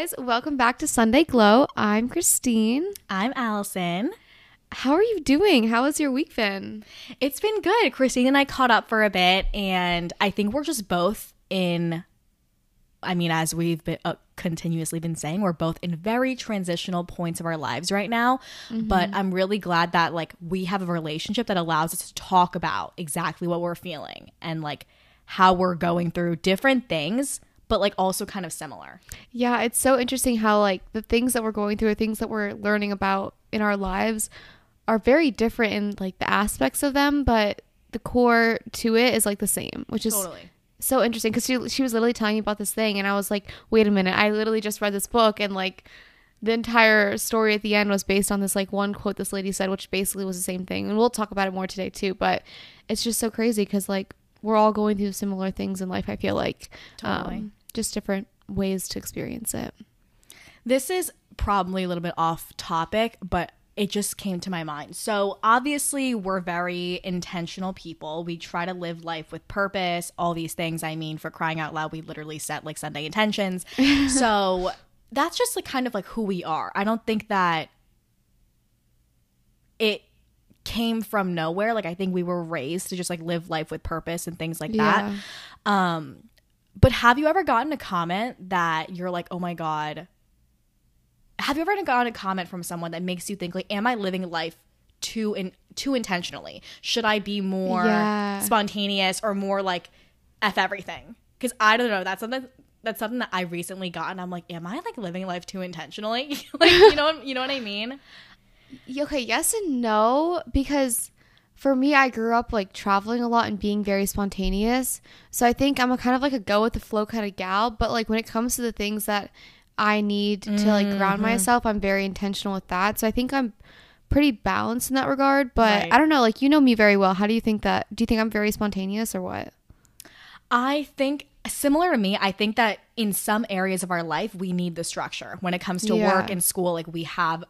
guys, welcome back to Sunday Glow. I'm Christine. I'm Allison. How are you doing? How has your week been? It's been good. Christine and I caught up for a bit, and I think we're just both in, I mean, as we've been continuously been saying, we're both in very transitional points of our lives right now. Mm-hmm. But I'm really glad that like we have a relationship that allows us to talk about exactly what we're feeling and like how we're going through different things, but like also kind of similar. Yeah, it's so interesting how like the things that we're going through, things that we're learning about in our lives are very different in like the aspects of them, but the core to it is like the same, which is totally so interesting, because she was literally telling me about this thing and I was like, wait a minute, I literally just read this book and like the entire story at the end was based on this like one quote this lady said, which basically was the same thing. And we'll talk about it more today too, but it's just so crazy because like we're all going through similar things in life, I feel like. Totally. Just different ways to experience it. This is probably a little bit off topic, but it just came to my mind. So obviously we're very intentional people. We try to live life with purpose, all these things. I mean, for crying out loud, we literally set like Sunday intentions. So that's just like kind of like who we are. I don't think that it came from nowhere. Like I think we were raised to just like live life with purpose and things like that. Yeah. But have you ever gotten a comment that you're like, oh my God, have you ever gotten a comment from someone that makes you think, like, am I living life too intentionally? Should I be more spontaneous or more, like, F everything? Because I don't know. That's something that I recently got, and I'm like, am I, like, living life too intentionally? Like, you know what I mean? Okay, yes and no, because for me, I grew up, like, traveling a lot and being very spontaneous. So I think I'm a kind of, like, a go-with-the-flow kind of gal, but, like, when it comes to the things that I need to like ground myself, I'm very intentional with that. So I think I'm pretty balanced in that regard, but right. I don't know, like, you know me very well. How do you think that, do you think I'm very spontaneous or what? I think similar to me, I think that in some areas of our life, we need the structure. When it comes to work and school, like we have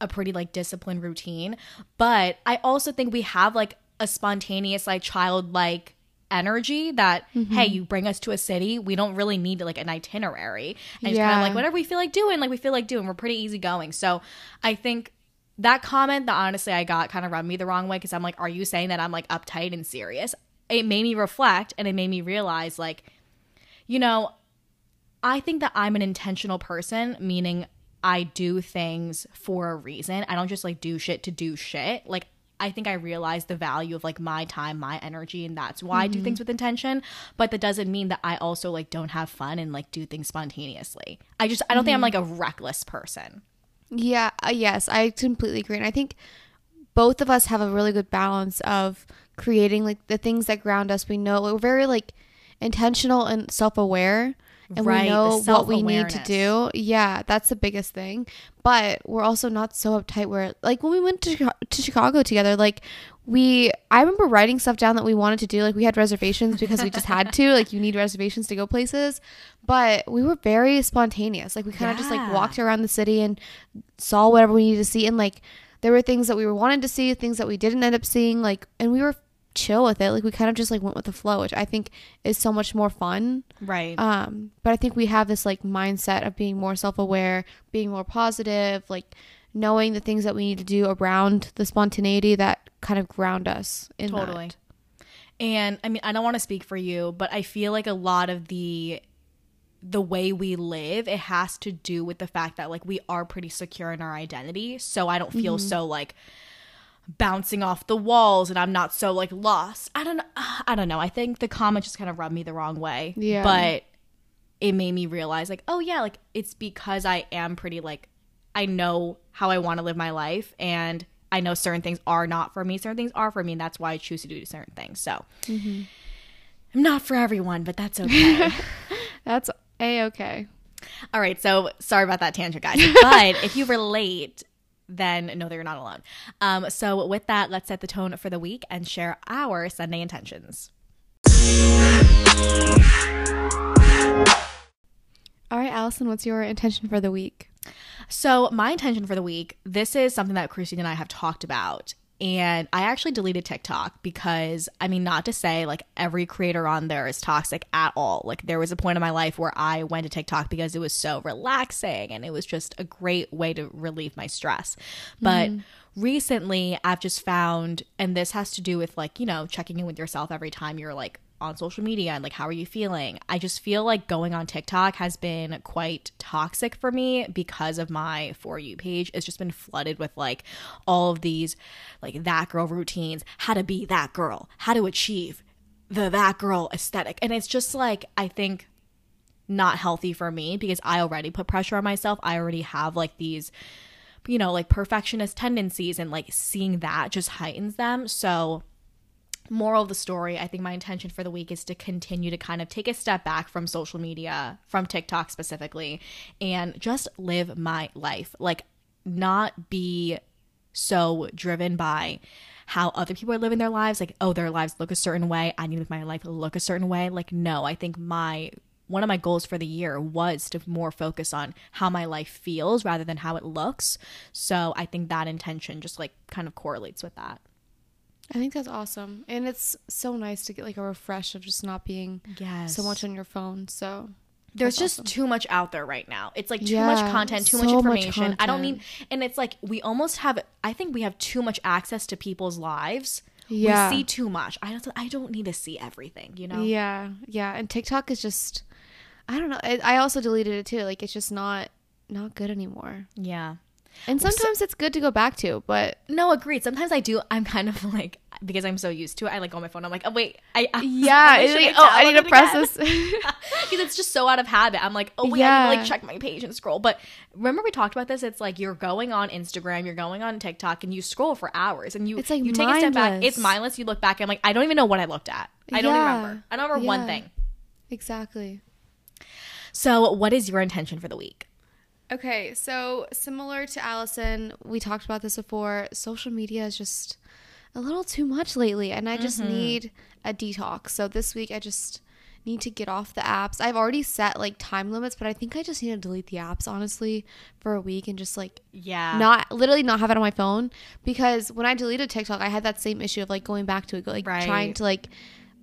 a pretty like disciplined routine, but I also think we have like a spontaneous, like childlike energy that hey, you bring us to a city, we don't really need like an itinerary, and it's kind of like whatever we feel like doing, like we feel like doing, we're pretty easygoing. So I think that comment that honestly I got kind of rubbed me the wrong way, because I'm like, are you saying that I'm like uptight and serious? It made me reflect, and it made me realize, like, you know, I think that I'm an intentional person, meaning I do things for a reason. I don't just like do shit to do shit. Like I think I realized the value of like my time, my energy, and that's why I do things with intention. But that doesn't mean that I also like don't have fun and like do things spontaneously. I don't think I'm like a reckless person. Yeah. Yes, I completely agree. And I think both of us have a really good balance of creating like the things that ground us. We know we're very like intentional and self-aware, and we know what we need to do. Yeah, that's the biggest thing. But we're also not so uptight where, like, when we went to Chicago together, like, I remember writing stuff down that we wanted to do. Like, we had reservations because we just had to. Like, you need reservations to go places. But we were very spontaneous. Like, we kind of just, like, walked around the city and saw whatever we needed to see. And, like, there were things that we wanted to see, things that we didn't end up seeing. Like, and we were chill with it. Like we kind of just like went with the flow, which I think is so much more fun. Right. But I think we have this like mindset of being more self-aware, being more positive, like knowing the things that we need to do around the spontaneity that kind of ground us in totally. That. And I mean, I don't want to speak for you, but I feel like a lot of the way we live, it has to do with the fact that like we are pretty secure in our identity. So I don't feel so like bouncing off the walls, and I'm not so like lost. I don't know. I think the comment just kind of rubbed me the wrong way. Yeah. But it made me realize, like, oh yeah, like it's because I am pretty like I know how I want to live my life, and I know certain things are not for me, certain things are for me, and that's why I choose to do certain things. So I'm not for everyone, but that's okay. That's a-okay. All right, so sorry about that tangent, guys. But if you relate, then know that you're not alone. So with that, let's set the tone for the week and share our Sunday intentions. All right, Allison, what's your intention for the week? So my intention for the week, this is something that Christine and I have talked about And I actually deleted TikTok because, I mean, not to say like every creator on there is toxic at all. Like there was a point in my life where I went to TikTok because it was so relaxing and it was just a great way to relieve my stress. But recently I've just found, and this has to do with like, you know, checking in with yourself every time you're like on social media and like, how are you feeling? I just feel like going on TikTok has been quite toxic for me because of my For You page. It's just been flooded with like all of these like that girl routines, how to be that girl, how to achieve the that girl aesthetic. And it's just like, I think not healthy for me because I already put pressure on myself. I already have like these, you know, like perfectionist tendencies, and like seeing that just heightens them. So moral of the story, I think my intention for the week is to continue to kind of take a step back from social media, from TikTok specifically, and just live my life. Like not be so driven by how other people are living their lives. Like, oh, their lives look a certain way, I need to make my life look a certain way. Like, no, I think one of my goals for the year was to more focus on how my life feels rather than how it looks. So I think that intention just like kind of correlates with that. I think that's awesome. And it's so nice to get like a refresh of just not being so much on your phone. So there's just too much out there right now. It's like too much content, too much information. I don't need, and it's like we almost have, I think we have too much access to people's lives. Yeah. We see too much. I don't need to see everything, you know? Yeah. Yeah. And TikTok is just, I don't know. I also deleted it too. Like it's just not good anymore. Yeah. And sometimes it's good to go back to, but no, agreed. Sometimes I do. I'm kind of like, because I'm so used to it, I like go on my phone. I'm like, oh wait, I need to press this because it's just so out of habit. I'm like, oh wait, I need to like check my page and scroll. But remember we talked about this? It's like you're going on Instagram, you're going on TikTok, and you scroll for hours, and you like you take a step back. It's mindless. You look back, and I'm like, I don't even know what I looked at. I don't remember. I don't remember one thing. Exactly. So, what is your intention for the week? Okay, so similar to Allison, we talked about this before. Social media is just a little too much lately, and I just need a detox. So this week, I just need to get off the apps. I've already set like time limits, but I think I just need to delete the apps, honestly, for a week and just like not have it on my phone. Because when I deleted TikTok, I had that same issue of like going back to it, like trying to like.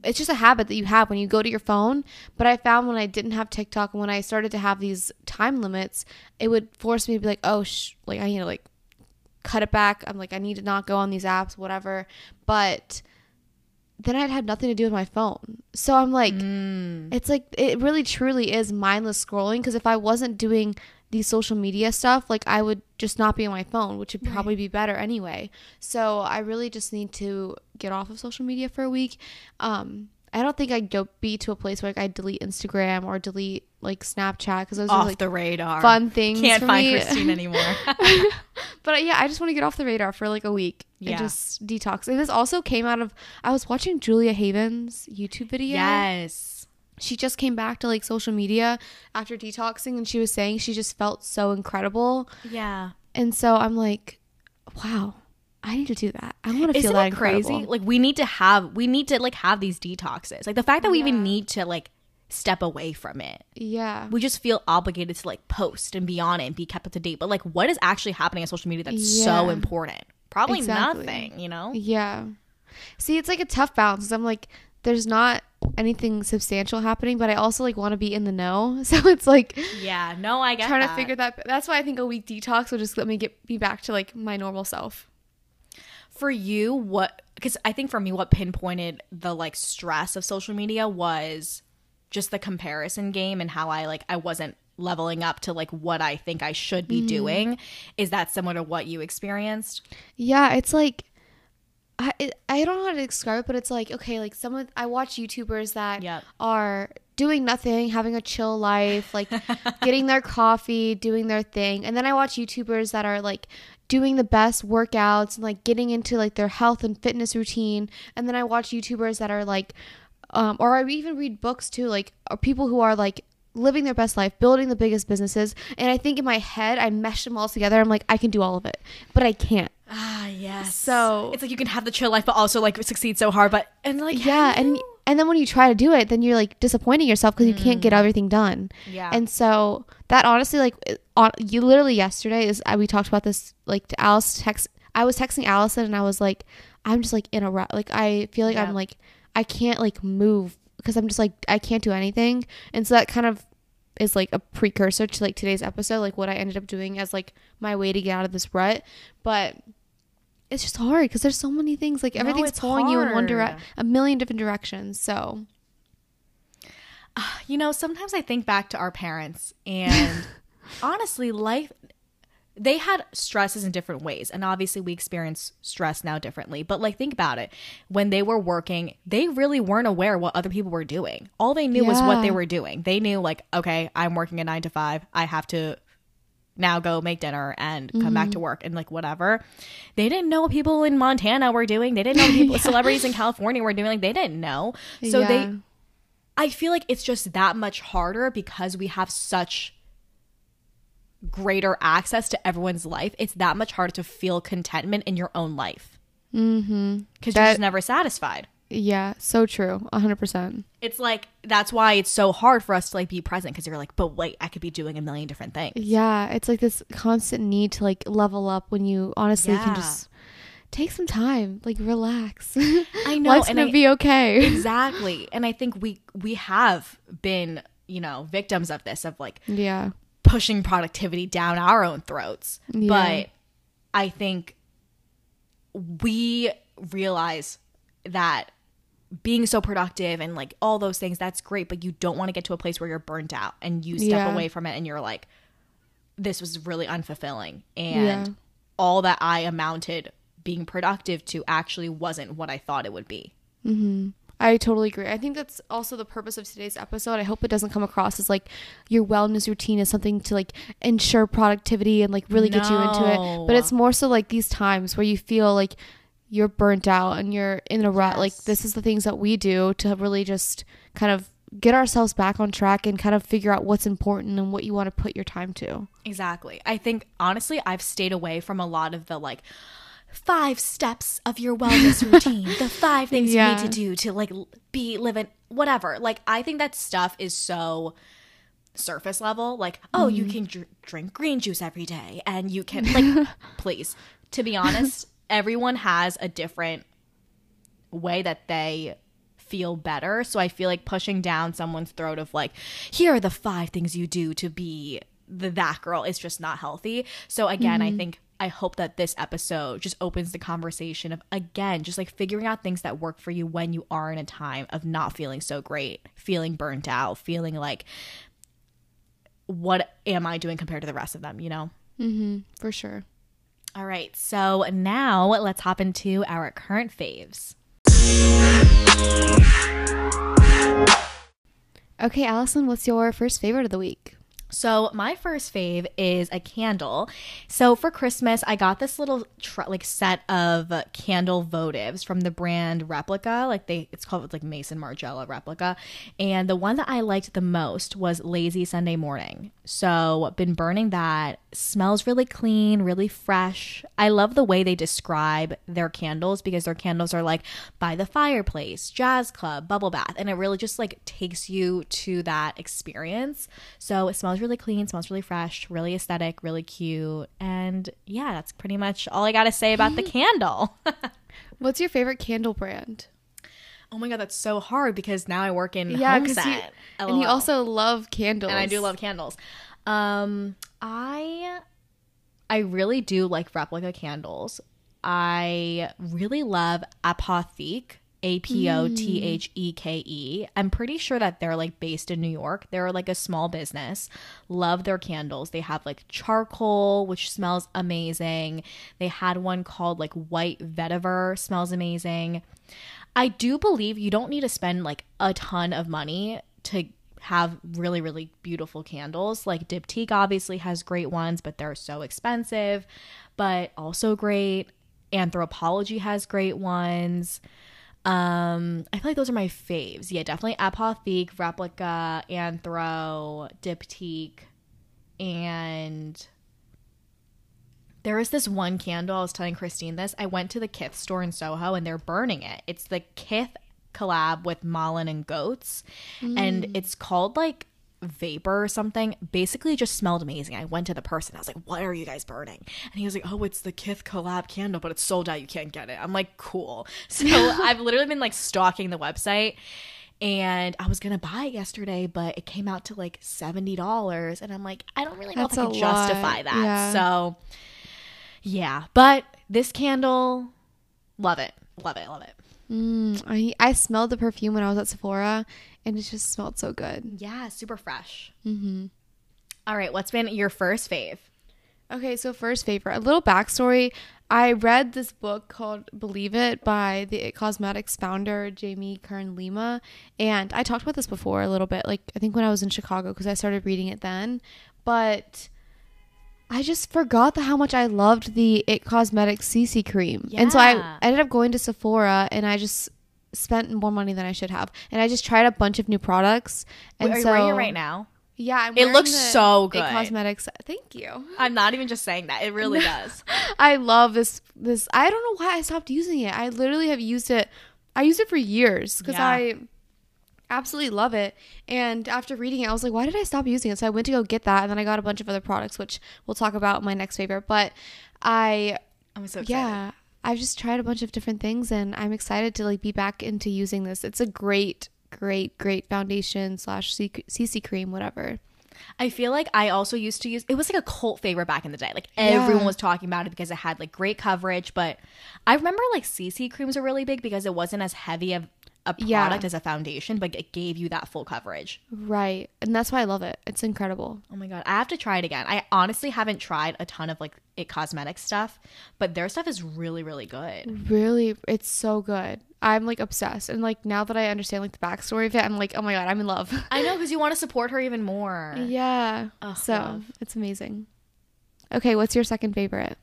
It's just a habit that you have when you go to your phone. But I found when I didn't have TikTok and when I started to have these time limits, it would force me to be like, oh, like I need to like cut it back. I'm like, I need to not go on these apps, whatever. But then I'd have nothing to do with my phone. So I'm like, it's like, it really truly is mindless scrolling. Because if I wasn't doing the social media stuff, like I would just not be on my phone, which would probably be better anyway. So I really just need to get off of social media for a week. I don't think I'd be to a place where like, I delete Instagram or delete like Snapchat because those are like the radar fun things. Can't find me. Christine anymore. But yeah, I just want to get off the radar for like a week and just detox. And this also came out of I was watching Julia Haven's YouTube video. Yes. She just came back to like social media after detoxing, and she was saying she just felt so incredible. Yeah. And so I'm like, wow, I need to do that. I want to feel that incredible. Crazy? Like we need to have these detoxes. Like the fact that we even need to like step away from it. Yeah. We just feel obligated to like post and be on it and be kept up to date. But like what is actually happening on social media that's so important? Probably nothing, you know? Yeah. See, it's like a tough balance. I'm like, there's not anything substantial happening, but I also like want to be in the know, so it's like I get trying to figure that. That's why I think a week detox will just let me get me back to like my normal self. For you, what? Because I think for me, what pinpointed the like stress of social media was just the comparison game and how I wasn't leveling up to like what I think I should be doing. Is that similar to what you experienced? Yeah, it's like. I don't know how to describe it, but it's like, okay, like I watch YouTubers that are doing nothing, having a chill life, like getting their coffee, doing their thing. And then I watch YouTubers that are like doing the best workouts and like getting into like their health and fitness routine. And then I watch YouTubers that are like, or I even read books too, like or people who are like living their best life, building the biggest businesses. And I think in my head, I mesh them all together. I'm like, I can do all of it, but I can't. Ah, yes. So it's like you can have the chill life, but also like succeed so hard. But and like and then when you try to do it, then you're like disappointing yourself because you can't get everything done. Yeah. And so that honestly, like, you literally yesterday we talked about this. Like, Alice I was texting Allison and I was like, I'm just like in a rut. Like I feel like I'm like, I can't like move because I'm just like, I can't do anything. And so that kind of is like a precursor to like today's episode, like what I ended up doing as like my way to get out of this rut. But it's just hard because there's so many things, like everything's pulling you in one a million different directions. So, you know, sometimes I think back to our parents and honestly, life, they had stresses in different ways. And obviously we experience stress now differently. But like, think about it. When they were working, they really weren't aware what other people were doing. All they knew was what they were doing. They knew like, okay, I'm working a 9 to 5. I have to now go make dinner and come back to work and like whatever. They didn't know what people in Montana were doing. They didn't know what people, celebrities in California were doing. Like they didn't know. So I feel like it's just that much harder because we have such greater access to everyone's life. It's that much harder to feel contentment in your own life because you're just never satisfied. Yeah, so true. 100%. It's like that's why it's so hard for us to like be present because you're like, but wait, I could be doing a million different things. Yeah, it's like this constant need to like level up when you honestly can just take some time, like relax. I know, life's gonna be okay. Exactly, and I think we have been, you know, victims of this, of like pushing productivity down our own throats. But I think we realize that being so productive and like all those things, that's great, but you don't want to get to a place where you're burnt out and you step away from it and you're like, this was really unfulfilling and all that I amounted being productive to actually wasn't what I thought it would be. I totally agree. I think that's also the purpose of today's episode. I hope it doesn't come across as like your wellness routine is something to like ensure productivity and like really get you into it. But it's more so like these times where you feel like you're burnt out and you're in a rut. Like this is the things that we do to really just kind of get ourselves back on track and kind of figure out what's important and what you want to put your time to. Exactly. I think honestly, I've stayed away from a lot of the like 5 steps of your wellness routine, the 5 things you need to do to like be living whatever. Like I think that stuff is so surface level, like you can drink green juice every day and you can like please, to be honest, everyone has a different way that they feel better. So I feel like pushing down someone's throat of like, here are the 5 things you do to be that girl, is just not healthy. So again, I hope that this episode just opens the conversation of, again, just like figuring out things that work for you when you are in a time of not feeling so great, feeling burnt out, feeling like, what am I doing compared to the rest of them, you know? For sure. All right. So now let's hop into our current faves. Okay, Allison, what's your first favorite of the week? So my first fave is a candle. So for Christmas, I got this little set of candle votives from the brand Replica. Like it's called like Maison Margiela Replica. And the one that I liked the most was Lazy Sunday Morning. So been burning that. Smells really clean, really fresh. I love the way they describe their candles because their candles are like by the fireplace, jazz club, bubble bath. And it really just like takes you to that experience. So it smells really clean, smells really fresh, really aesthetic, really cute. And yeah, that's pretty much all I got to say about the candle. What's your favorite candle brand? Oh my God, that's so hard because now I work in home set. And you also love candles. And I do love candles. I really do like Replica candles. I really love Apotheque. Apotheke. I'm pretty sure that they're like based in New York. They're like a small business. Love their candles. They have like charcoal, which smells amazing. They had one called like white vetiver, smells amazing. I do believe you don't need to spend like a ton of money to have really, really beautiful candles. Like Diptyque obviously has great ones, but they're so expensive, but also great. Anthropology has great ones. I feel like those are my faves. Yeah, definitely Apotheque, Replica, Anthro, Diptyque, and there is this one candle, I was telling Christine this, I went to the Kith store in Soho and they're burning it. It's the Kith collab with Malin and Goetz, and it's called like vapor or something. Basically just smelled amazing. I went to the person, I was like, what are you guys burning? And he was like, oh, it's the Kith collab candle, but it's sold out, you can't get it. I'm like, cool. So I've literally been like stalking the website, and I was gonna buy it yesterday, but it came out to like $70, and I'm like, I don't really know if I can justify that. Yeah. So yeah, but this candle, love it. I smelled the perfume when I was at Sephora, and it just smelled so good. Yeah, super fresh. Mm-hmm. All right, what's been your first fave? Okay, so first favorite. A little backstory. I read this book called Believe It by the It Cosmetics founder, Jamie Kern Lima. And I talked about this before a little bit, like I think when I was in Chicago, because I started reading it then. But I just forgot how much I loved the It Cosmetics CC Cream. Yeah. And so I ended up going to Sephora, and I just spent more money than I should have. And I just tried a bunch of new products. And Wait, are you wearing it right now? Yeah, I'm wearing it. It looks so good. It Cosmetics. Thank you. I'm not even just saying that. It really does. I love this. I don't know why I stopped using it. I literally have used it. I used it for years because I absolutely love it. And after reading it, I was like, why did I stop using it? So I went to go get that, and then I got a bunch of other products, which we'll talk about in my next favorite. But I'm so excited. Yeah, I've just tried a bunch of different things, and I'm excited to like be back into using this. It's a great foundation / CC cream, whatever. I feel like I also used to use it. Was like a cult favorite back in the day, like everyone was talking about it because it had like great coverage. But I remember like CC creams were really big because it wasn't as heavy of a product as a foundation, but it gave you that full coverage, right? And that's why I love it. It's incredible. Oh my god, I have to try it again. I honestly haven't tried a ton of like It Cosmetics stuff, but their stuff is really, really good. Really, it's so good. I'm like obsessed, and like now that I understand like the backstory of it, I'm like, oh my god, I'm in love. I know, because you want to support her even more. Yeah. Ugh, so love. It's amazing. Okay, what's your second favorite?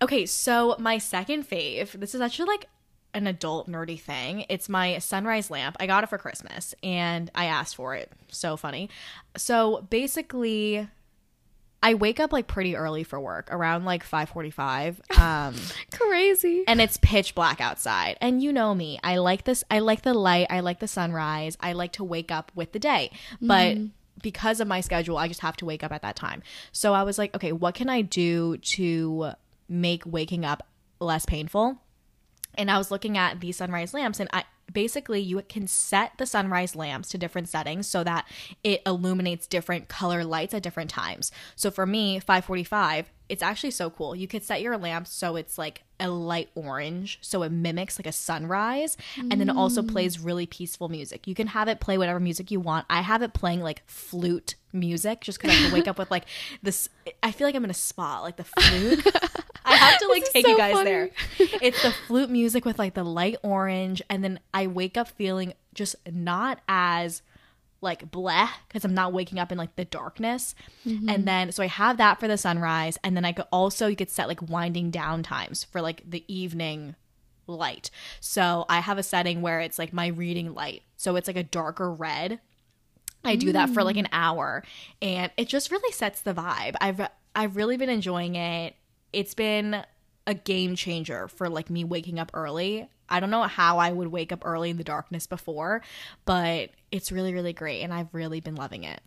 Okay, so my second fave, this is actually like an adult nerdy thing. It's my sunrise lamp. I got it for Christmas, and I asked for it. So funny. So basically, I wake up like pretty early for work, around like 5:45. Crazy. And it's pitch black outside. And you know me, I like this. I like the light. I like the sunrise. I like to wake up with the day. But because of my schedule, I just have to wake up at that time. So I was like, okay, what can I do to make waking up less painful? And I was looking at these sunrise lamps, and basically you can set the sunrise lamps to different settings so that it illuminates different color lights at different times. So for me, 5:45, it's actually so cool. You could set your lamp so it's like a light orange, so it mimics like a sunrise, and then it also plays really peaceful music. You can have it play whatever music you want. I have it playing like flute music just because I have to wake up with like this. I feel like I'm in a spa, like the flute. I have to like take so you guys funny. There. It's the flute music with like the light orange, and then I wake up feeling just not as like bleh, because I'm not waking up in like the darkness. And then so I have that for the sunrise, and then I could also, you could set like winding down times for like the evening light. So I have a setting where it's like my reading light, so it's like a darker red. I do that for like an hour, and it just really sets the vibe. I've really been enjoying it. It's been a game changer for like me waking up early. I don't know how I would wake up early in the darkness before, but it's really, really great, and I've really been loving it.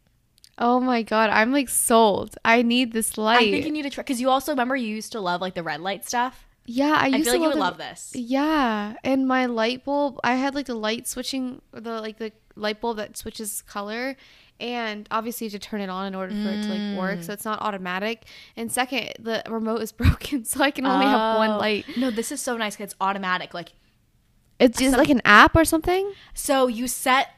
Oh my god, I'm like sold. I need this light. I think you need to try, because you also remember you used to love like the red light stuff. Yeah, I used to. I feel like you would love this. Yeah, and my light bulb, I had like the light bulb that switches color. And obviously you have to turn it on in order for it to like work, so it's not automatic. And second, the remote is broken, so I can only have one light. No, this is so nice because it's automatic. Like, it's just like an app or something. So you set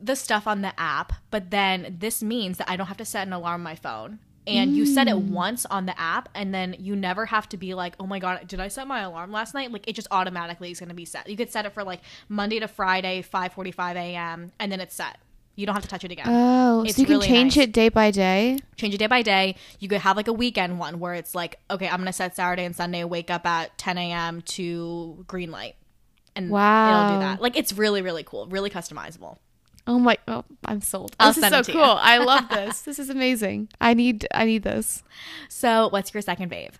the stuff on the app, but then this means that I don't have to set an alarm on my phone. And you set it once on the app, and then you never have to be like, oh my god, did I set my alarm last night? Like, it just automatically is going to be set. You could set it for like Monday to Friday, 5:45 a.m., and then it's set. You don't have to touch it again. Oh, it's so you can really change it day by day? Change it day by day. You could have like a weekend one where it's like, okay, I'm going to set Saturday and Sunday, wake up at 10 a.m. to green light. And it'll do that. Like, it's really, really cool. Really customizable. Oh my, I'm sold. This is so cool. I love this. This is amazing. I need this. So what's your second fave?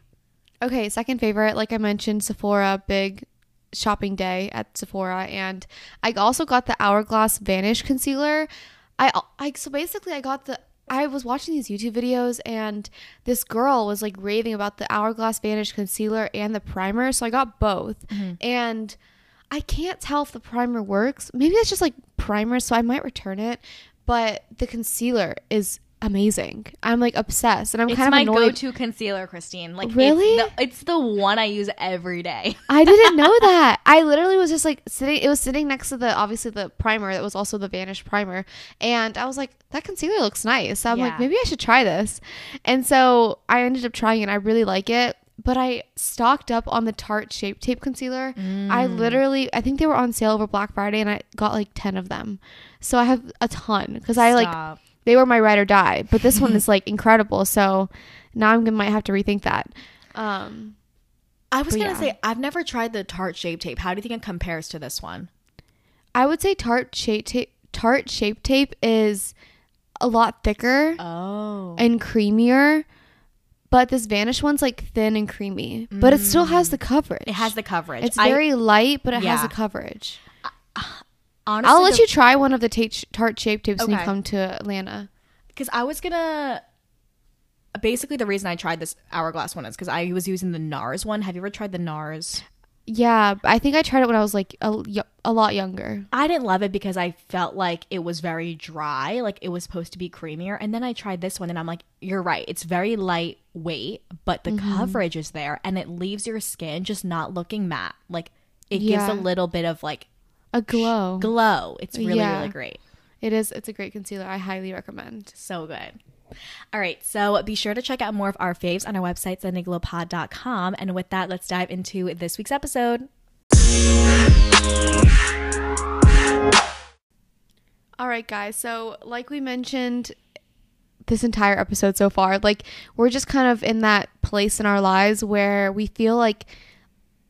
Okay, second favorite, like I mentioned, Sephora, big shopping day at Sephora, and I also got the Hourglass Vanish Concealer. I was watching these YouTube videos and this girl was like raving about the Hourglass Vanish Concealer and the primer. So I got both. Mm-hmm. And I can't tell if the primer works. Maybe that's just like primer, so I might return it. But the concealer is amazing. I'm like obsessed, and I'm kind of annoyed. It's my go-to concealer, Christine. Like, really? It's the one I use every day. I didn't know that. I literally was just like sitting. It was sitting next to the primer that was also the Vanish primer, and I was like, that concealer looks nice. So I'm like, maybe I should try this. And so I ended up trying it. I really like it. But I stocked up on the Tarte Shape Tape Concealer. I think they were on sale over Black Friday, and I got like 10 of them. So I have a ton because they were my ride or die. But this one is like incredible. So now I might have to rethink that. I was going to say, I've never tried the Tarte Shape Tape. How do you think it compares to this one? I would say Tarte Shape Tape is a lot thicker and creamier. But this Vanish one's like thin and creamy, but it still has the coverage. It has the coverage. It's very light, but it has the coverage. Honestly, I'll let you try one of the Tarte Shape Tapes when you come to Atlanta. Because I was going to... Basically, the reason I tried this Hourglass one is because I was using the NARS one. Have you ever tried the NARS? Yeah, I think I tried it when I was like a lot younger. I didn't love it because I felt like it was very dry. Like it was supposed to be creamier. And then I tried this one and I'm like, you're right. It's very light. Weight, but the coverage is there, and it leaves your skin just not looking matte. Like it gives a little bit of like a glow. It's really really great. It's a great concealer. I highly recommend. So good. All right, so be sure to check out more of our faves on our website, sundayglowpod.com, and with that, let's dive into this week's episode. All right, guys, so like we mentioned this entire episode so far, like we're just kind of in that place in our lives where we feel like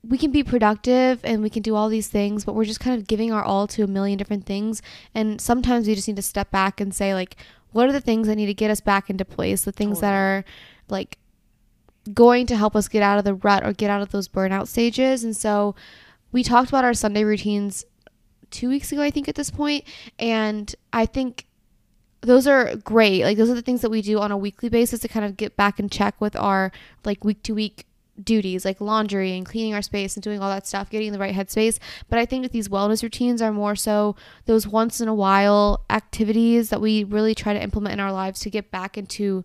we can be productive and we can do all these things, but we're just kind of giving our all to a million different things, and sometimes we just need to step back and say, like, what are the things that need to get us back into place, the things that are like going to help us get out of the rut or get out of those burnout stages. And so we talked about our Sunday routines 2 weeks ago, I think, at this point, and I think those are great. Like, those are the things that we do on a weekly basis to kind of get back in check with our like week to week duties, like laundry and cleaning our space and doing all that stuff, getting in the right headspace. But I think that these wellness routines are more so those once in a while activities that we really try to implement in our lives to get back into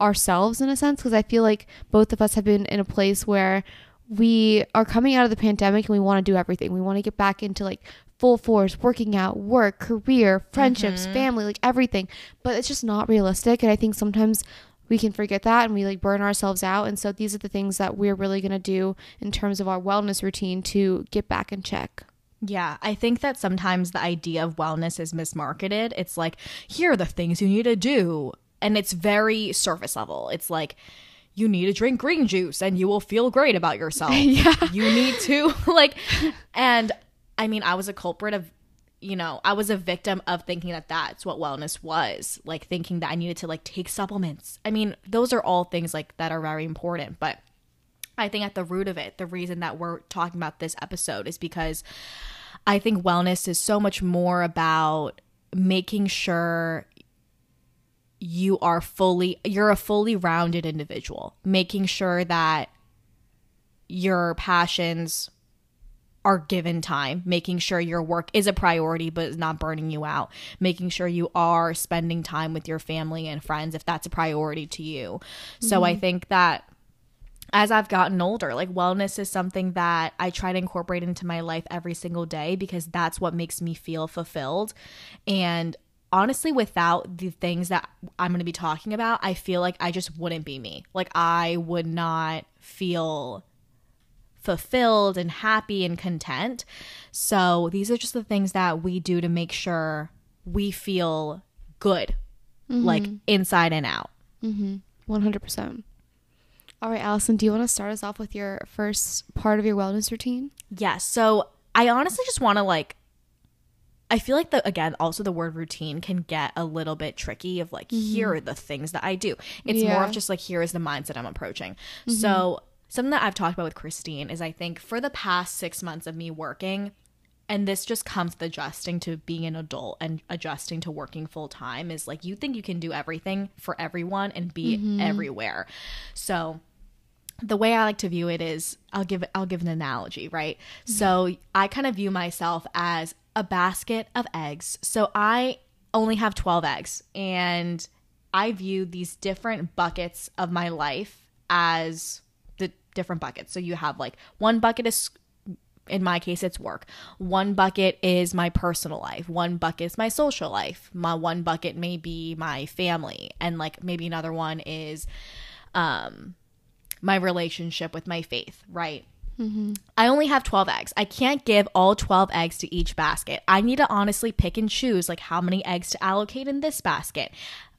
ourselves, in a sense, because I feel like both of us have been in a place where we are coming out of the pandemic and we want to do everything. We want to get back into like full force, working out, work, career, friendships, family, like everything. But it's just not realistic. And I think sometimes we can forget that and we like burn ourselves out. And so these are the things that we're really going to do in terms of our wellness routine to get back in check. Yeah, I think that sometimes the idea of wellness is mismarketed. It's like, here are the things you need to do. And it's very surface level. It's like, you need to drink green juice and you will feel great about yourself. You need to like, and I mean, I was a culprit of, you know, I was a victim of thinking that that's what wellness was, like thinking that I needed to like take supplements. I mean, those are all things like that are very important. But I think at the root of it, the reason that we're talking about this episode is because I think wellness is so much more about making sure you're a fully rounded individual, making sure that your passions are given time, making sure your work is a priority but is not burning you out, making sure you are spending time with your family and friends if that's a priority to you. So I think that as I've gotten older, like wellness is something that I try to incorporate into my life every single day because that's what makes me feel fulfilled. And honestly, without the things that I'm going to be talking about, I feel like I just wouldn't be me. Like I would not feel fulfilled and happy and content. So these are just the things that we do to make sure we feel good, like inside and out. 100%. All right, Allison, do you want to start us off with your first part of your wellness routine? Yeah, so I honestly just want to like, I feel like also the word routine can get a little bit tricky of like, here are the things that I do. It's more of just like, here is the mindset I'm approaching. So something that I've talked about with Christine is I think for the past 6 months of me working, And this just comes with adjusting to being an adult and adjusting to working full time, is like you think you can do everything for everyone and be everywhere. So the way I like to view it is I'll give an analogy, right? Mm-hmm. So I kind of view myself as a basket of eggs. So I only have 12 eggs, and I view these different buckets of my life as the different buckets. So you have like one bucket is, in my case, it's work. One bucket is my personal life. One bucket is my social life. My one bucket may be my family. And like maybe another one is my relationship with my faith, right? Mm-hmm. I only have 12 eggs. I can't give all 12 eggs to each basket. I need to honestly pick and choose like how many eggs to allocate in this basket.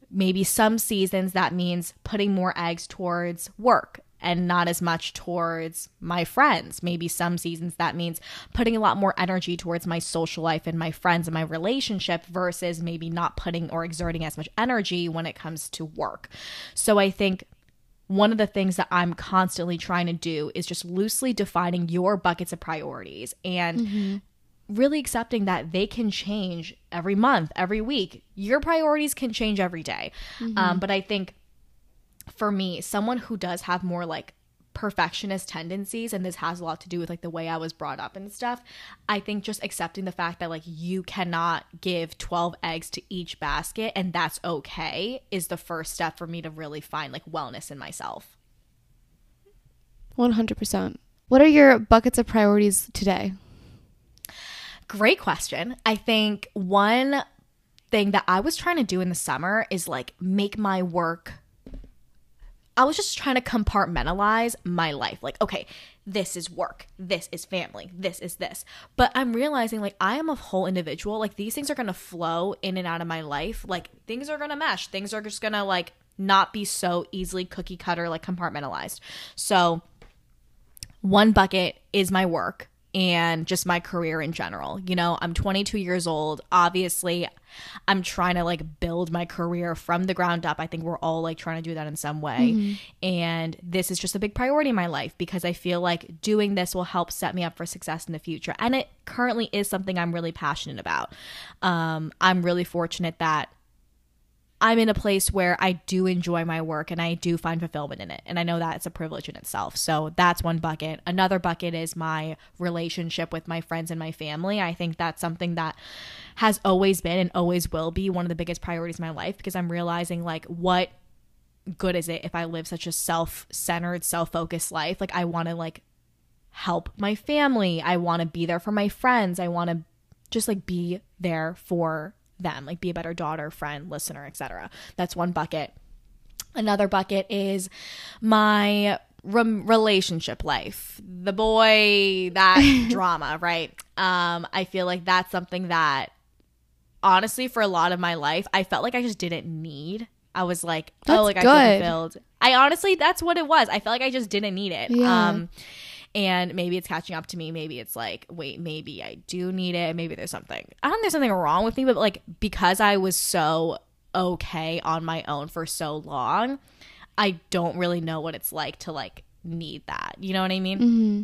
Maybe some seasons that means putting more eggs towards work and not as much towards my friends. Maybe some seasons that means putting a lot more energy towards my social life and my friends and my relationship versus maybe not putting or exerting as much energy when it comes to work. So I think one of the things that I'm constantly trying to do is just loosely defining your buckets of priorities and really accepting that they can change every month, every week. Your priorities can change every day. But I think for me, someone who does have more like perfectionist tendencies, and this has a lot to do with like the way I was brought up and stuff, I think just accepting the fact that like you cannot give 12 eggs to each basket, and that's okay, is the first step for me to really find like wellness in myself. 100%. What are your buckets of priorities today? Great question. I think one thing that I was trying to do in the summer is like make my work, I was just trying to compartmentalize my life. Like, okay, this is work, this is family, this is this. But I'm realizing like I am a whole individual. Like these things are going to flow in and out of my life. Like things are going to mesh. Things are just going to like not be so easily cookie cutter, like compartmentalized. So one bucket is my work and just my career in general. You know, I'm 22 years old. Obviously, I'm trying to like build my career from the ground up. I think we're all like trying to do that in some way. And this is just a big priority in my life because I feel like doing this will help set me up for success in the future. And it currently is something I'm really passionate about. I'm really fortunate that I'm in a place where I do enjoy my work and I do find fulfillment in it. And I know that it's a privilege in itself. So that's one bucket. Another bucket is my relationship with my friends and my family. I think that's something that has always been and always will be one of the biggest priorities in my life, because I'm realizing like what good is it if I live such a self-centered, self-focused life? Like I want to like help my family. I want to be there for my friends. I want to just like be there for them, like be a better daughter, friend, listener, etc. That's one bucket. Another bucket is my relationship life, the boy, that drama, right? I feel like that's something that honestly for a lot of my life I felt like I just didn't need. I was like, that's oh, like good. I feel fulfilled. I honestly, that's what it was. I felt like I just didn't need it. Yeah. And maybe it's catching up to me. Maybe it's like, wait, maybe I do need it. Maybe there's something. I don't think there's something wrong with me, but like because I was so okay on my own for so long, I don't really know what it's like to like need that. You know what I mean? Mm-hmm.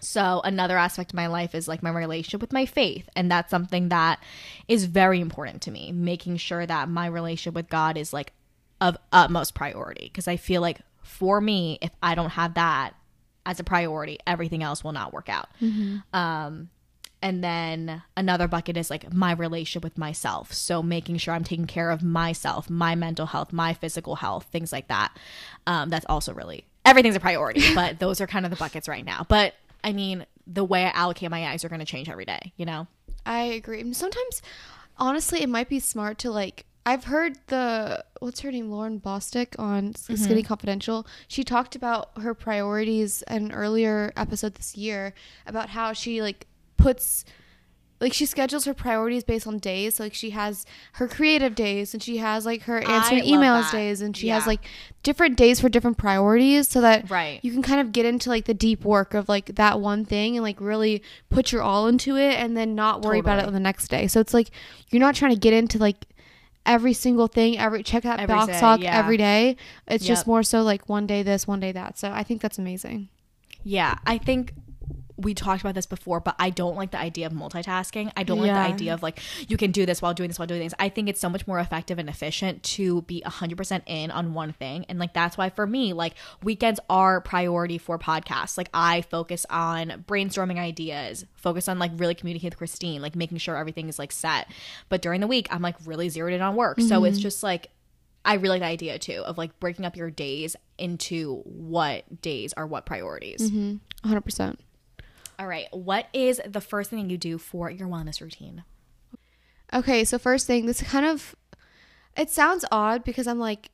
So another aspect of my life is like my relationship with my faith. And that's something that is very important to me, making sure that my relationship with God is like of utmost priority. Because I feel like for me, if I don't have that as a priority, everything else will not work out. And then another bucket is like my relationship with myself. So making sure I'm taking care of myself, my mental health, my physical health, things like that. That's also really, everything's a priority, but those are kind of the buckets right now. But I mean, the way I allocate my eggs are going to change every day, you know? I agree. And sometimes, honestly, it might be smart to like, I've heard the, what's her name, Lauren Bostick on Skinny Confidential. She talked about her priorities in an earlier episode this year about how she like puts, like she schedules her priorities based on days. So like she has her creative days and she has like her answering emails days and she has like different days for different priorities so that you can kind of get into like the deep work of like that one thing and like really put your all into it and then not worry about it on the next day. So it's like you're not trying to get into like every single thing, every check that every box off every day. It's just more so like one day this, one day that. So I think that's amazing. Yeah, I think we talked about this before, but I don't like the idea of multitasking. I don't like the idea of like, you can do this while doing this, while doing things. I think it's so much more effective and efficient to be 100% in on one thing. And like, that's why for me, like weekends are priority for podcasts. Like I focus on brainstorming ideas, focus on like really communicating with Christine, like making sure everything is like set. But during the week, I'm like really zeroed in on work. Mm-hmm. So it's just like, I really like the idea too of like breaking up your days into what days are what priorities. Mm-hmm. 100%. All right. What is the first thing you do for your wellness routine? Okay. So first thing, this kind of, it sounds odd because I'm like,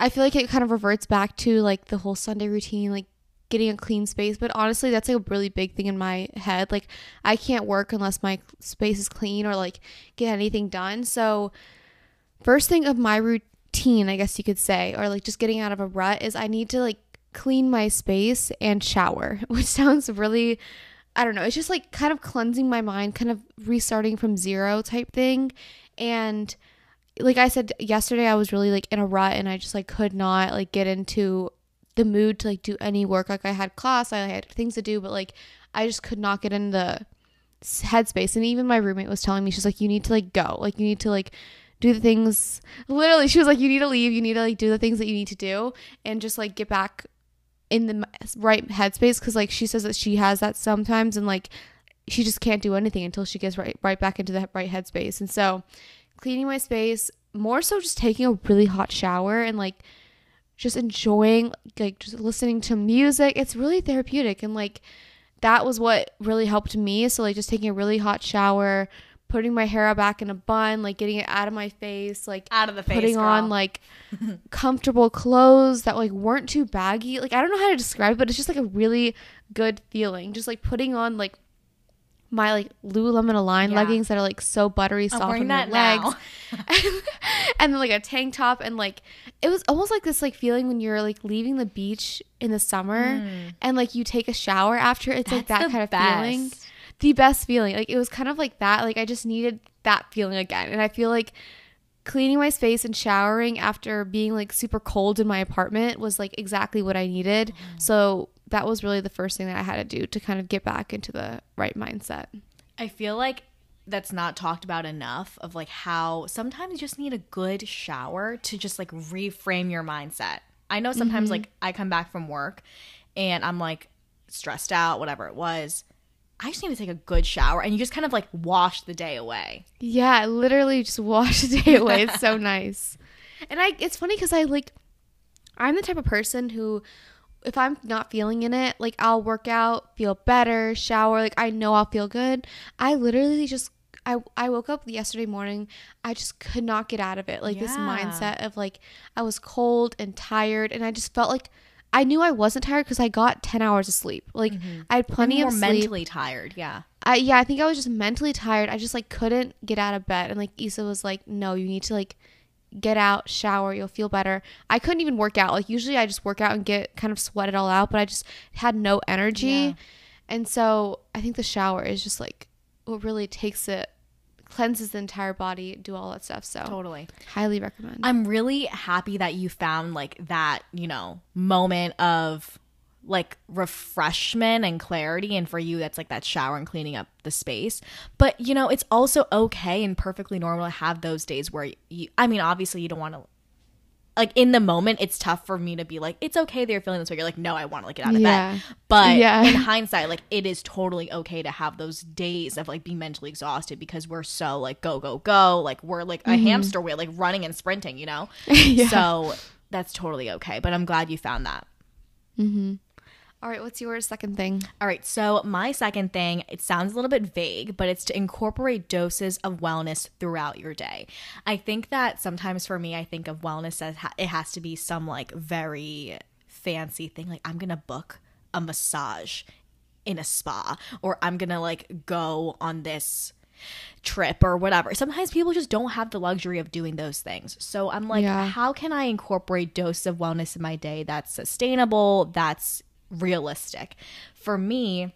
I feel like it kind of reverts back to like the whole Sunday routine, like getting a clean space. But honestly, that's like a really big thing in my head. Like I can't work unless my space is clean or like get anything done. So first thing of my routine, I guess you could say, or like just getting out of a rut is I need to like clean my space and shower, which sounds really, I don't know, it's just like kind of cleansing my mind, kind of restarting from zero type thing. And like I said yesterday, I was really like in a rut and I just like could not like get into the mood to like do any work. Like I had class, I had things to do, but like I just could not get in the headspace. And even my roommate was telling me, she's like, you need to like go, like you need to like do the things. Literally she was like, you need to leave, you need to like do the things that you need to do and just like get back in the right headspace, because like she says that she has that sometimes and like she just can't do anything until she gets right back into the right headspace. And so cleaning my space, more so just taking a really hot shower and like just enjoying, like just listening to music, it's really therapeutic. And like that was what really helped me. So like just taking a really hot shower, putting my hair back in a bun, like getting it out of my face, like out of the face, putting girl. On like comfortable clothes that like weren't too baggy. Like I don't know how to describe it, but it's just like a really good feeling. Just like putting on like my like Lululemon Align leggings that are like so buttery soft on my legs, and then like a tank top, and like it was almost like this like feeling when you're like leaving the beach in the summer and like you take a shower after. It's like that kind of feeling. The best feeling. Like it was kind of like that. Like I just needed that feeling again. And I feel like cleaning my space and showering after being like super cold in my apartment was like exactly what I needed. So that was really the first thing that I had to do to kind of get back into the right mindset. I feel like that's not talked about enough, of like how sometimes you just need a good shower to just like reframe your mindset. I know sometimes like I come back from work and I'm like stressed out, whatever it was. I just need to take a good shower, and you just kind of like wash the day away. Yeah, literally just wash the day away. It's so nice. And it's funny because I'm the type of person who, if I'm not feeling in it, like I'll work out, feel better, shower, like I know I'll feel good. I literally just, I woke up yesterday morning, I just could not get out of it. Like this mindset of like, I was cold and tired, and I just felt like, I knew I wasn't tired because I got 10 hours of sleep. Like I had plenty of sleep. Mentally tired, I think I was just mentally tired. I just like couldn't get out of bed, and like Issa was like, "No, you need to like get out, shower, you'll feel better." I couldn't even work out. Like usually I just work out and get kind of sweat it all out, but I just had no energy, and so I think the shower is just like what really takes it. Cleanses the entire body, do all that stuff. So totally, highly recommend. I'm really happy that you found like that, you know, moment of like refreshment and clarity, and for you that's like that shower and cleaning up the space. But you know, it's also okay and perfectly normal to have those days where you, I mean obviously you don't want to like in the moment, it's tough for me to be like, it's okay that you're feeling this way. You're like, no, I want to like get out of bed. But in hindsight, like it is totally okay to have those days of like being mentally exhausted, because we're so like go, go, go. Like we're like a hamster wheel, like running and sprinting, you know? So that's totally okay. But I'm glad you found that. All right, what's your second thing? All right, so my second thing, it sounds a little bit vague, but it's to incorporate doses of wellness throughout your day. I think that sometimes for me, I think of wellness as it has to be some like very fancy thing. Like I'm going to book a massage in a spa, or I'm going to like go on this trip or whatever. Sometimes people just don't have the luxury of doing those things. So I'm like, how can I incorporate doses of wellness in my day that's sustainable, that's realistic? For me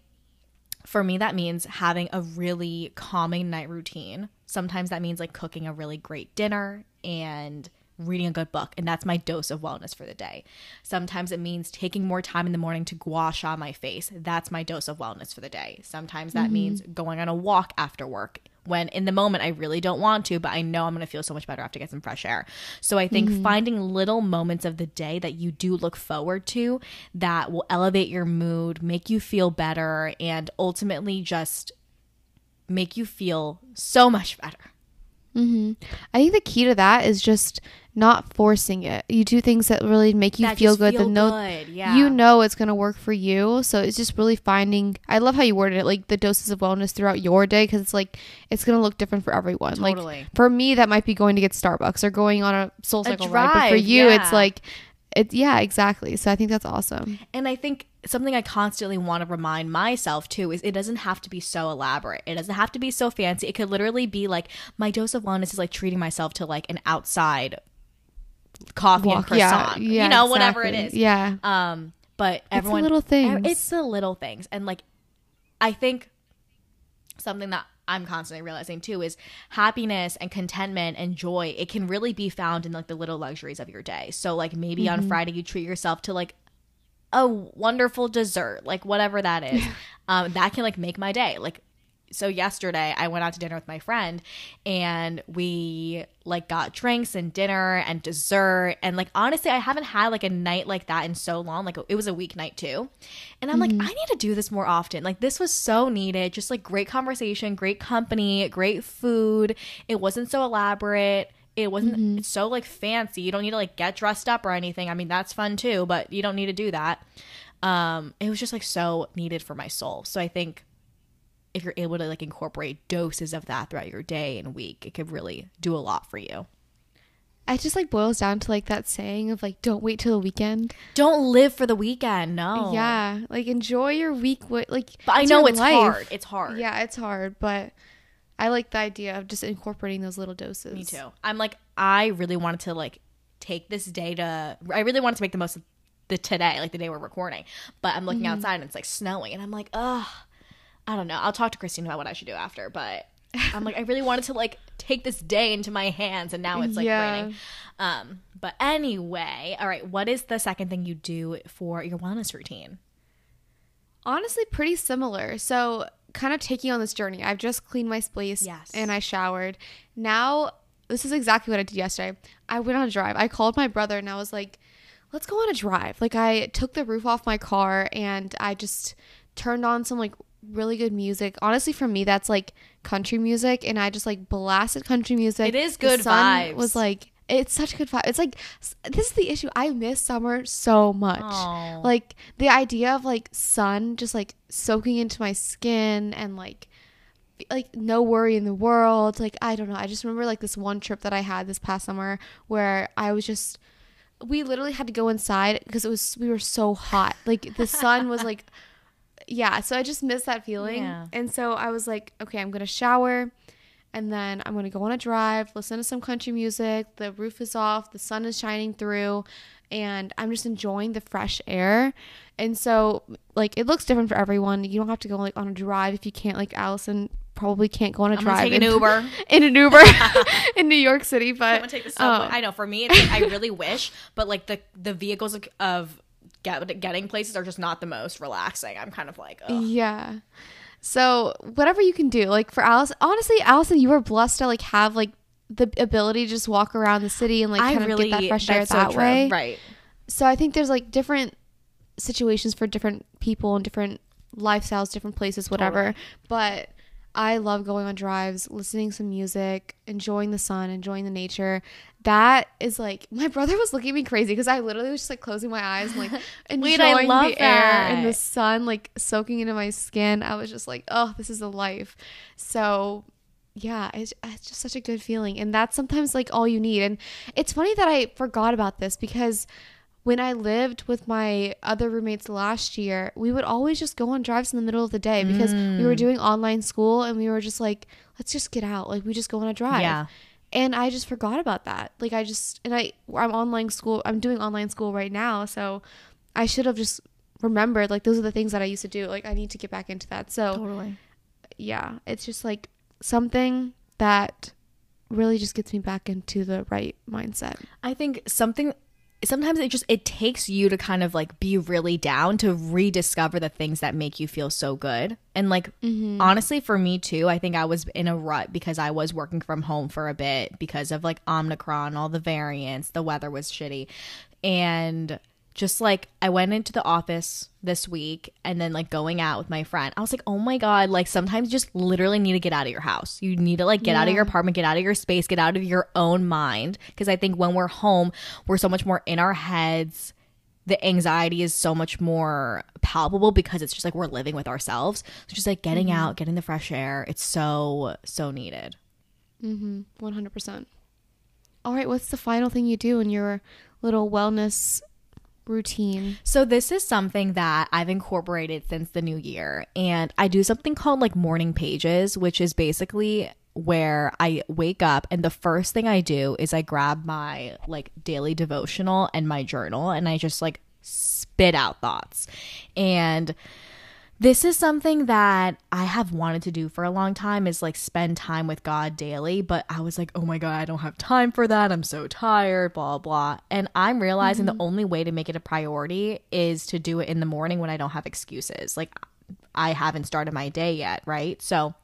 that means having a really calming night routine. Sometimes that means like cooking a really great dinner and reading a good book, and that's my dose of wellness for the day. Sometimes it means taking more time in the morning to gua sha my face. That's my dose of wellness for the day. Sometimes that means going on a walk after work when in the moment I really don't want to, but I know I'm going to feel so much better after I get some fresh air. So I think finding little moments of the day that you do look forward to that will elevate your mood, make you feel better, and ultimately just make you feel so much better. I think the key to that is just not forcing it. You do things that really make you feel good. You know it's going to work for you. So it's just really finding, I love how you worded it, like the doses of wellness throughout your day, because it's like it's going to look different for everyone. Totally. Like for me, that might be going to get Starbucks or going on a SoulCycle ride. But for you, it's like, exactly. So I think that's awesome. And I think something I constantly want to remind myself too is it doesn't have to be so elaborate. It doesn't have to be so fancy. It could literally be like my dose of wellness is like treating myself to like an outside coffee and croissant, you know, whatever it is. But everyone, it's the little things. It's the little things. And like, I think something that I'm constantly realizing too is happiness and contentment and joy, it can really be found in like the little luxuries of your day. So like maybe on Friday you treat yourself to like a wonderful dessert, like whatever that is, that can like make my day. Like, so yesterday I went out to dinner with my friend and we like got drinks and dinner and dessert. And like, honestly, I haven't had like a night like that in so long. Like it was a weeknight too. And I'm like, I need to do this more often. Like this was so needed. Just like great conversation, great company, great food. It wasn't so elaborate. It wasn't so like fancy. You don't need to like get dressed up or anything. I mean, that's fun too, but you don't need to do that. It was just like so needed for my soul. So I think if you're able to like incorporate doses of that throughout your day and week, it could really do a lot for you. It just like boils down to like that saying of like, don't wait till the weekend. Don't live for the weekend. No. Yeah. Like enjoy your week. But I know it's hard. It's hard. Yeah, it's hard. But I like the idea of just incorporating those little doses. Me too. I'm like, I really wanted to like take this day to, I really wanted to make the most of the today, like the day we're recording. But I'm looking outside and it's like snowing and I'm like, ugh, I don't know. I'll talk to Christine about what I should do after. But I'm like, I really wanted to like take this day into my hands and now it's like raining. But anyway, all right. What is the second thing you do for your wellness routine? Honestly, pretty similar. So kind of taking on this journey. I've just cleaned my space and I showered. Now, this is exactly what I did yesterday. I went on a drive. I called my brother and I was like, let's go on a drive. Like I took the roof off my car and I just turned on some like really good music. Honestly, for me, that's like country music. And I just like blasted country music. It is good vibes. The sun was like, it's such good vibe. It's like, this is the issue. I miss summer so much. Aww. Like the idea of like sun just like soaking into my skin and like no worry in the world. Like, I don't know. I just remember like this one trip that I had this past summer where I was just, we literally had to go inside because it was, we were so hot. Like the sun was like, so I just missed that feeling. And so I was like, okay, I'm going to shower. And then I'm going to go on a drive, listen to some country music. The roof is off. The sun is shining through. And I'm just enjoying the fresh air. And so, like, it looks different for everyone. You don't have to go, like, on a drive if you can't. Like, Allison probably can't go on a drive. I'm going to take an Uber. In an Uber in New York City. But I'm going to take the subway. I know. For me, it's like, I really wish. But, like, the vehicles of getting places are just not the most relaxing. I'm kind of like, ugh. Yeah. So whatever you can do, like for Allison, honestly, Allison, you were blessed to like have like the ability to just walk around the city and like kind of really, get that fresh air that way. Right. So I think there's like different situations for different people and different lifestyles, different places, whatever. Totally. But I love going on drives, listening to some music, enjoying the sun, enjoying the nature. That is like, my brother was looking at me crazy because I literally was just like closing my eyes and like enjoying the air and the sun like soaking into my skin. I was just like, oh, this is the life. So yeah, it's just such a good feeling. And that's sometimes like all you need. And it's funny that I forgot about this because when I lived with my other roommates last year, we would always just go on drives in the middle of the day because we were doing online school and we were just like, let's just get out. Like we just go on a drive. Yeah. And I just forgot about that. Like I just, and I'm online school. I'm doing online school right now. So I should have just remembered, like, those are the things that I used to do. Like I need to get back into that. So totally. Yeah, it's just like something that really just gets me back into the right mindset. I think sometimes it takes you to kind of like be really down to rediscover the things that make you feel so good. And like, mm-hmm. honestly, for me too, I think I was in a rut because I was working from home for a bit because of like Omicron, all the variants, the weather was shitty. And just like I went into the office this week and then like going out with my friend, I was like, oh my God, like sometimes you just literally need to get out of your house. You need to like get out of your apartment, get out of your space, get out of your own mind. Because I think when we're home, we're so much more in our heads. The anxiety is so much more palpable because it's just like we're living with ourselves. So just like getting out, getting the fresh air. It's so, so needed. 100%. All right. What's the final thing you do in your little wellness routine? So this is something that I've incorporated since the new year, and I do something called like morning pages, which is basically where I wake up and the first thing I do is I grab my like daily devotional and my journal, and I just like spit out thoughts. And this is something that I have wanted to do for a long time, is like spend time with God daily. But I was like, oh my God, I don't have time for that. I'm so tired, blah, blah. And I'm realizing the only way to make it a priority is to do it in the morning when I don't have excuses. Like I haven't started my day yet, right? So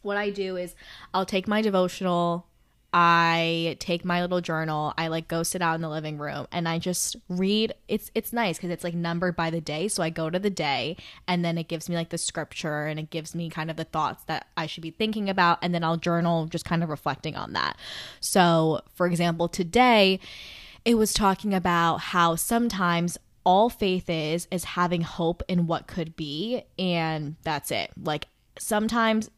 what I do is I'll take my devotional, I take my little journal, I like go sit out in the living room and I just read. It's nice because it's like numbered by the day. So I go to the day and then it gives me like the scripture and it gives me kind of the thoughts that I should be thinking about. And then I'll journal just kind of reflecting on that. So for example, today it was talking about how sometimes all faith is having hope in what could be. And that's it. Like sometimes,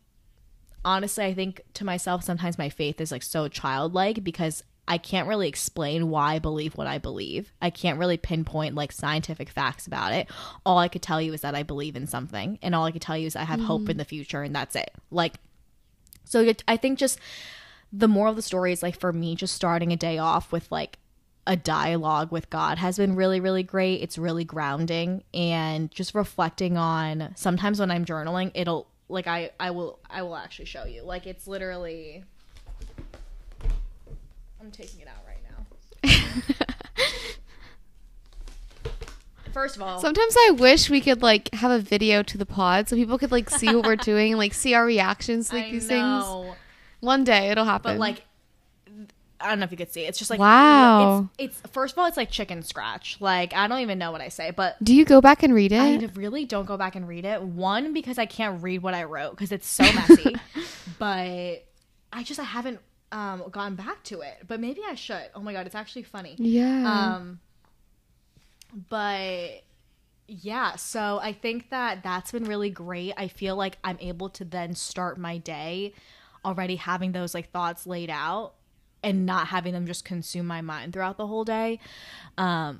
honestly, I think to myself, sometimes my faith is like so childlike because I can't really explain why I believe what I believe. I can't really pinpoint like scientific facts about it. All I could tell you is that I believe in something, and all I could tell you is I have hope in the future, and that's it. Like, so I think just the moral of the story is like for me, just starting a day off with like a dialogue with God has been really, really great. It's really grounding, and just reflecting on sometimes when I'm journaling, it'll like I will actually show you. Like it's literally, I'm taking it out right now. First of all, sometimes I wish we could like have a video to the pod so people could like see what we're doing and like see our reactions to like these things. One day it'll happen. But like I don't know if you could see. It's just like, wow. It's first of all, it's like chicken scratch. Like, I don't even know what I say, but. Do you go back and read it? I really don't go back and read it. One, because I can't read what I wrote because it's so messy, but I haven't gone back to it, but maybe I should. Oh my God. It's actually funny. Yeah. But yeah, so I think that's been really great. I feel like I'm able to then start my day already having those like thoughts laid out, and not having them just consume my mind throughout the whole day. And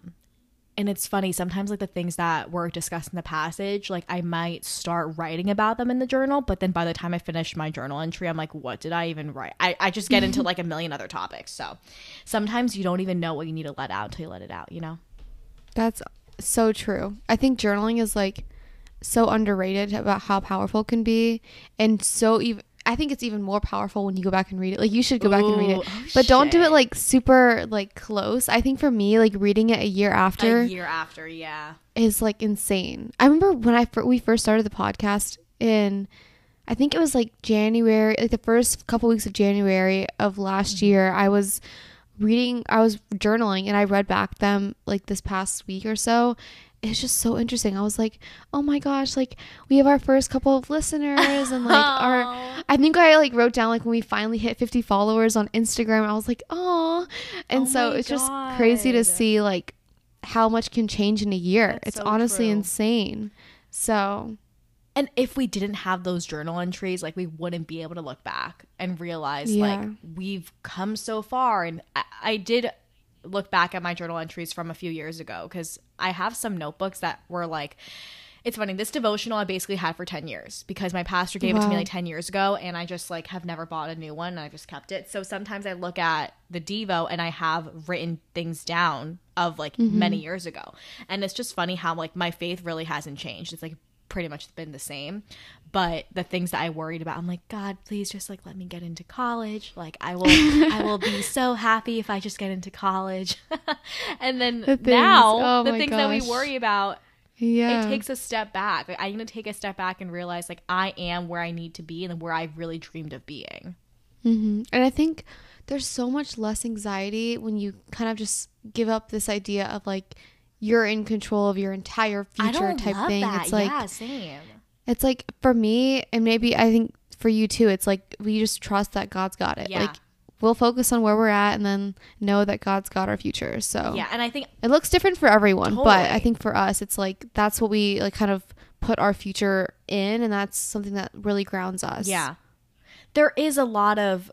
it's funny, sometimes like the things that were discussed in the passage, like I might start writing about them in the journal, but then by the time I finish my journal entry, I'm like, what did I even write? I just get into like a million other topics. So sometimes you don't even know what you need to let out until you let it out, you know? That's so true. I think journaling is like so underrated about how powerful it can be. And so I think it's even more powerful when you go back and read it. Like you should go back and read it, but don't do it like super like close. I think for me, like reading it a year after, yeah, is like insane. I remember when we first started the podcast in, I think it was like January, like the first couple weeks of January of last year, I was journaling and I read back them like this past week or so. It's just so interesting. I was like, oh my gosh, like we have our first couple of listeners and like I think I like wrote down like when we finally hit 50 followers on Instagram, I was like, oh. And so it's just crazy to see like how much can change in a year. That's honestly insane. So. And if we didn't have those journal entries, like we wouldn't be able to look back and realize like we've come so far. And I did look back at my journal entries from a few years ago because I have some notebooks that were like, it's funny, this devotional I basically had for 10 years because my pastor gave it to me like 10 years ago, and I just like have never bought a new one and I just kept it. So sometimes I look at the Devo and I have written things down of like many years ago, and it's just funny how like my faith really hasn't changed. It's like pretty much been the same. But the things that I worried about, I'm like, God, please just like let me get into college. Like I will be so happy if I just get into college. And then the things that we worry about, yeah, it takes a step back. Like, I need to take a step back and realize like I am where I need to be and where I really dreamed of being. Mm-hmm. And I think there's so much less anxiety when you kind of just give up this idea of like you're in control of your entire future type thing. That. It's like, yeah, same. It's like for me, and maybe I think for you too, it's like we just trust that God's got it. Yeah. Like we'll focus on where we're at and then know that God's got our future. So yeah, and I think it looks different for everyone, totally. But I think for us, it's like that's what we like kind of put our future in, and that's something that really grounds us. Yeah. There is a lot of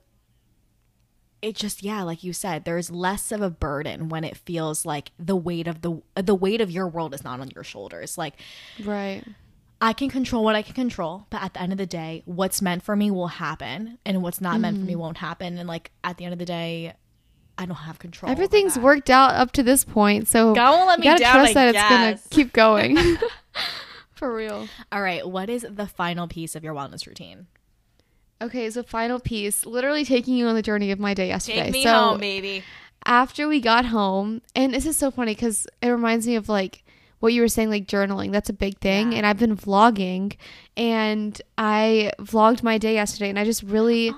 it just, yeah, like you said, there's less of a burden when it feels like the weight of your world is not on your shoulders. Like, right. I can control what I can control, but at the end of the day, what's meant for me will happen and what's not meant for me won't happen. And like at the end of the day, I don't have control. Everything's worked out up to this point. So God won't let me down, you gotta trust that it's going to keep going. For real. All right. What is the final piece of your wellness routine? Okay, so final piece, literally taking you on the journey of my day yesterday. Take me home, baby. After we got home, and this is so funny because it reminds me of like what you were saying, like journaling. That's a big thing. Yeah. And I've been vlogging, and I vlogged my day yesterday, and I just really,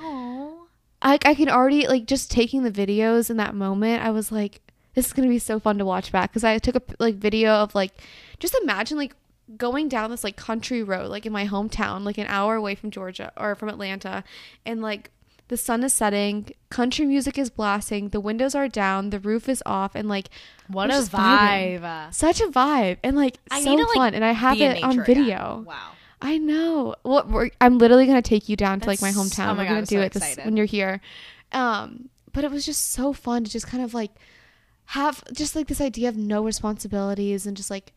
I can already like just taking the videos in that moment. I was like, this is going to be so fun to watch back because I took a like video of like, just imagine like going down this like country road like in my hometown like an hour away from Georgia or from Atlanta, and like the sun is setting, country music is blasting, the windows are down, the roof is off, and like what a vibe vibing. Such a vibe, and like I so fun like, and I have it on video again. Wow, I know. Well, I'm literally gonna take you down to like my hometown. Oh my God, we're gonna do so it this, when you're here, but it was just so fun to just kind of like have just like this idea of no responsibilities and just like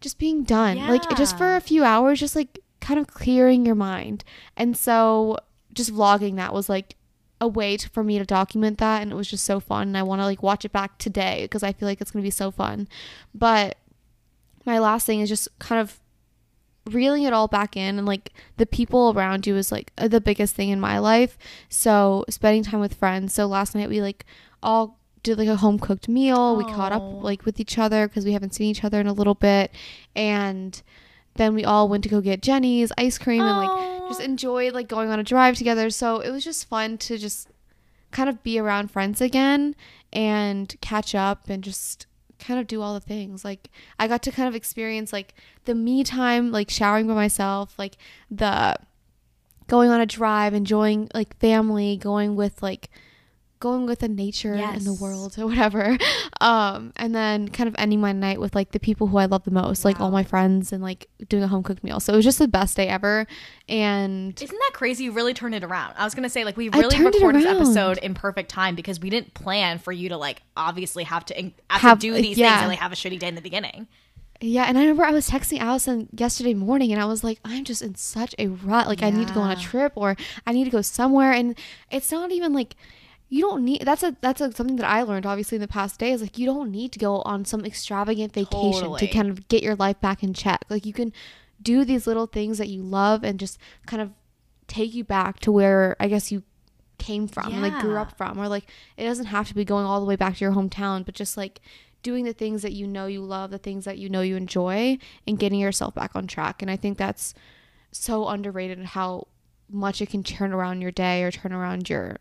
just being done. Yeah. Like just for a few hours, just like kind of clearing your mind. And so just vlogging that was like a way for me to document that. And it was just so fun. And I want to like watch it back today because I feel like it's going to be so fun. But my last thing is just kind of reeling it all back in. And like the people around you is like the biggest thing in my life. So spending time with friends. So last night we like all did like a home cooked meal. We caught up like with each other because we haven't seen each other in a little bit, and then we all went to go get Jenny's ice cream and like just enjoyed like going on a drive together. So it was just fun to just kind of be around friends again and catch up and just kind of do all the things. Like I got to kind of experience like the me time, like showering by myself, like the going on a drive, enjoying like family, going with the nature and the world or whatever, and then kind of ending my night with like the people who I love the most, like all my friends, and like doing a home cooked meal. So it was just the best day ever. And isn't that crazy? You really turned it around. I was gonna say like we really recorded this episode in perfect time because we didn't plan for you to like obviously have to do these things and like have a shitty day in the beginning. Yeah, and I remember I was texting Allison yesterday morning, and I was like, I'm just in such a rut. Like I need to go on a trip, or I need to go somewhere, and it's not even like. You don't need that's something that I learned obviously in the past day is like you don't need to go on some extravagant vacation to kind of get your life back in check. Like you can do these little things that you love and just kind of take you back to where I guess you came from, like grew up from, or like it doesn't have to be going all the way back to your hometown, but just like doing the things that you know you love, the things that you know you enjoy, and getting yourself back on track. And I think that's so underrated how much it can turn around your day or turn around your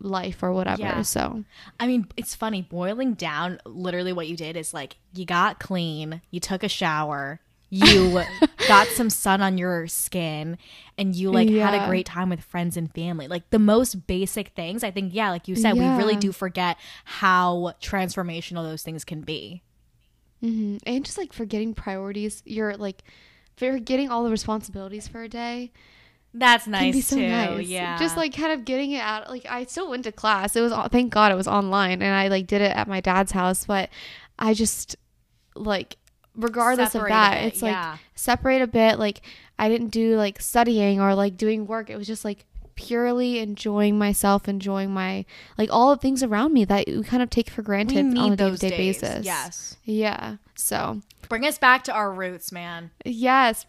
life or whatever. So I mean, it's funny, boiling down literally what you did is like you got clean, you took a shower, you got some sun on your skin, and you like had a great time with friends and family. Like the most basic things, I think, like you said, we really do forget how transformational those things can be. And just like forgetting priorities, you're like forgetting all the responsibilities for a day. That's nice too. So nice. Yeah, just like kind of getting it out. Like I still went to class. It was, thank God it was online, and I like did it at my dad's house. But I just like, regardless of that, it's like separate a bit. Like I didn't do like studying or like doing work. It was just like purely enjoying myself, enjoying my like all the things around me that we kind of take for granted on a day-to-day basis. Yes. Yeah. So bring us back to our roots, man. Yes.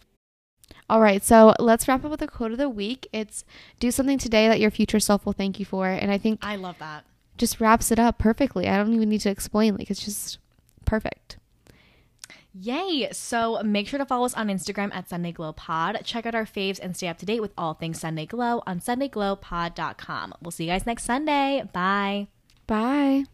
All right, so let's wrap up with a quote of the week. It's do something today that your future self will thank you for. And I think I love that. Just wraps it up perfectly. I don't even need to explain. Like, it's just perfect. Yay. So make sure to follow us on Instagram at sundayglowpod. Check out our faves and stay up to date with all things Sunday Glow on sundayglowpod.com. We'll see you guys next Sunday. Bye. Bye.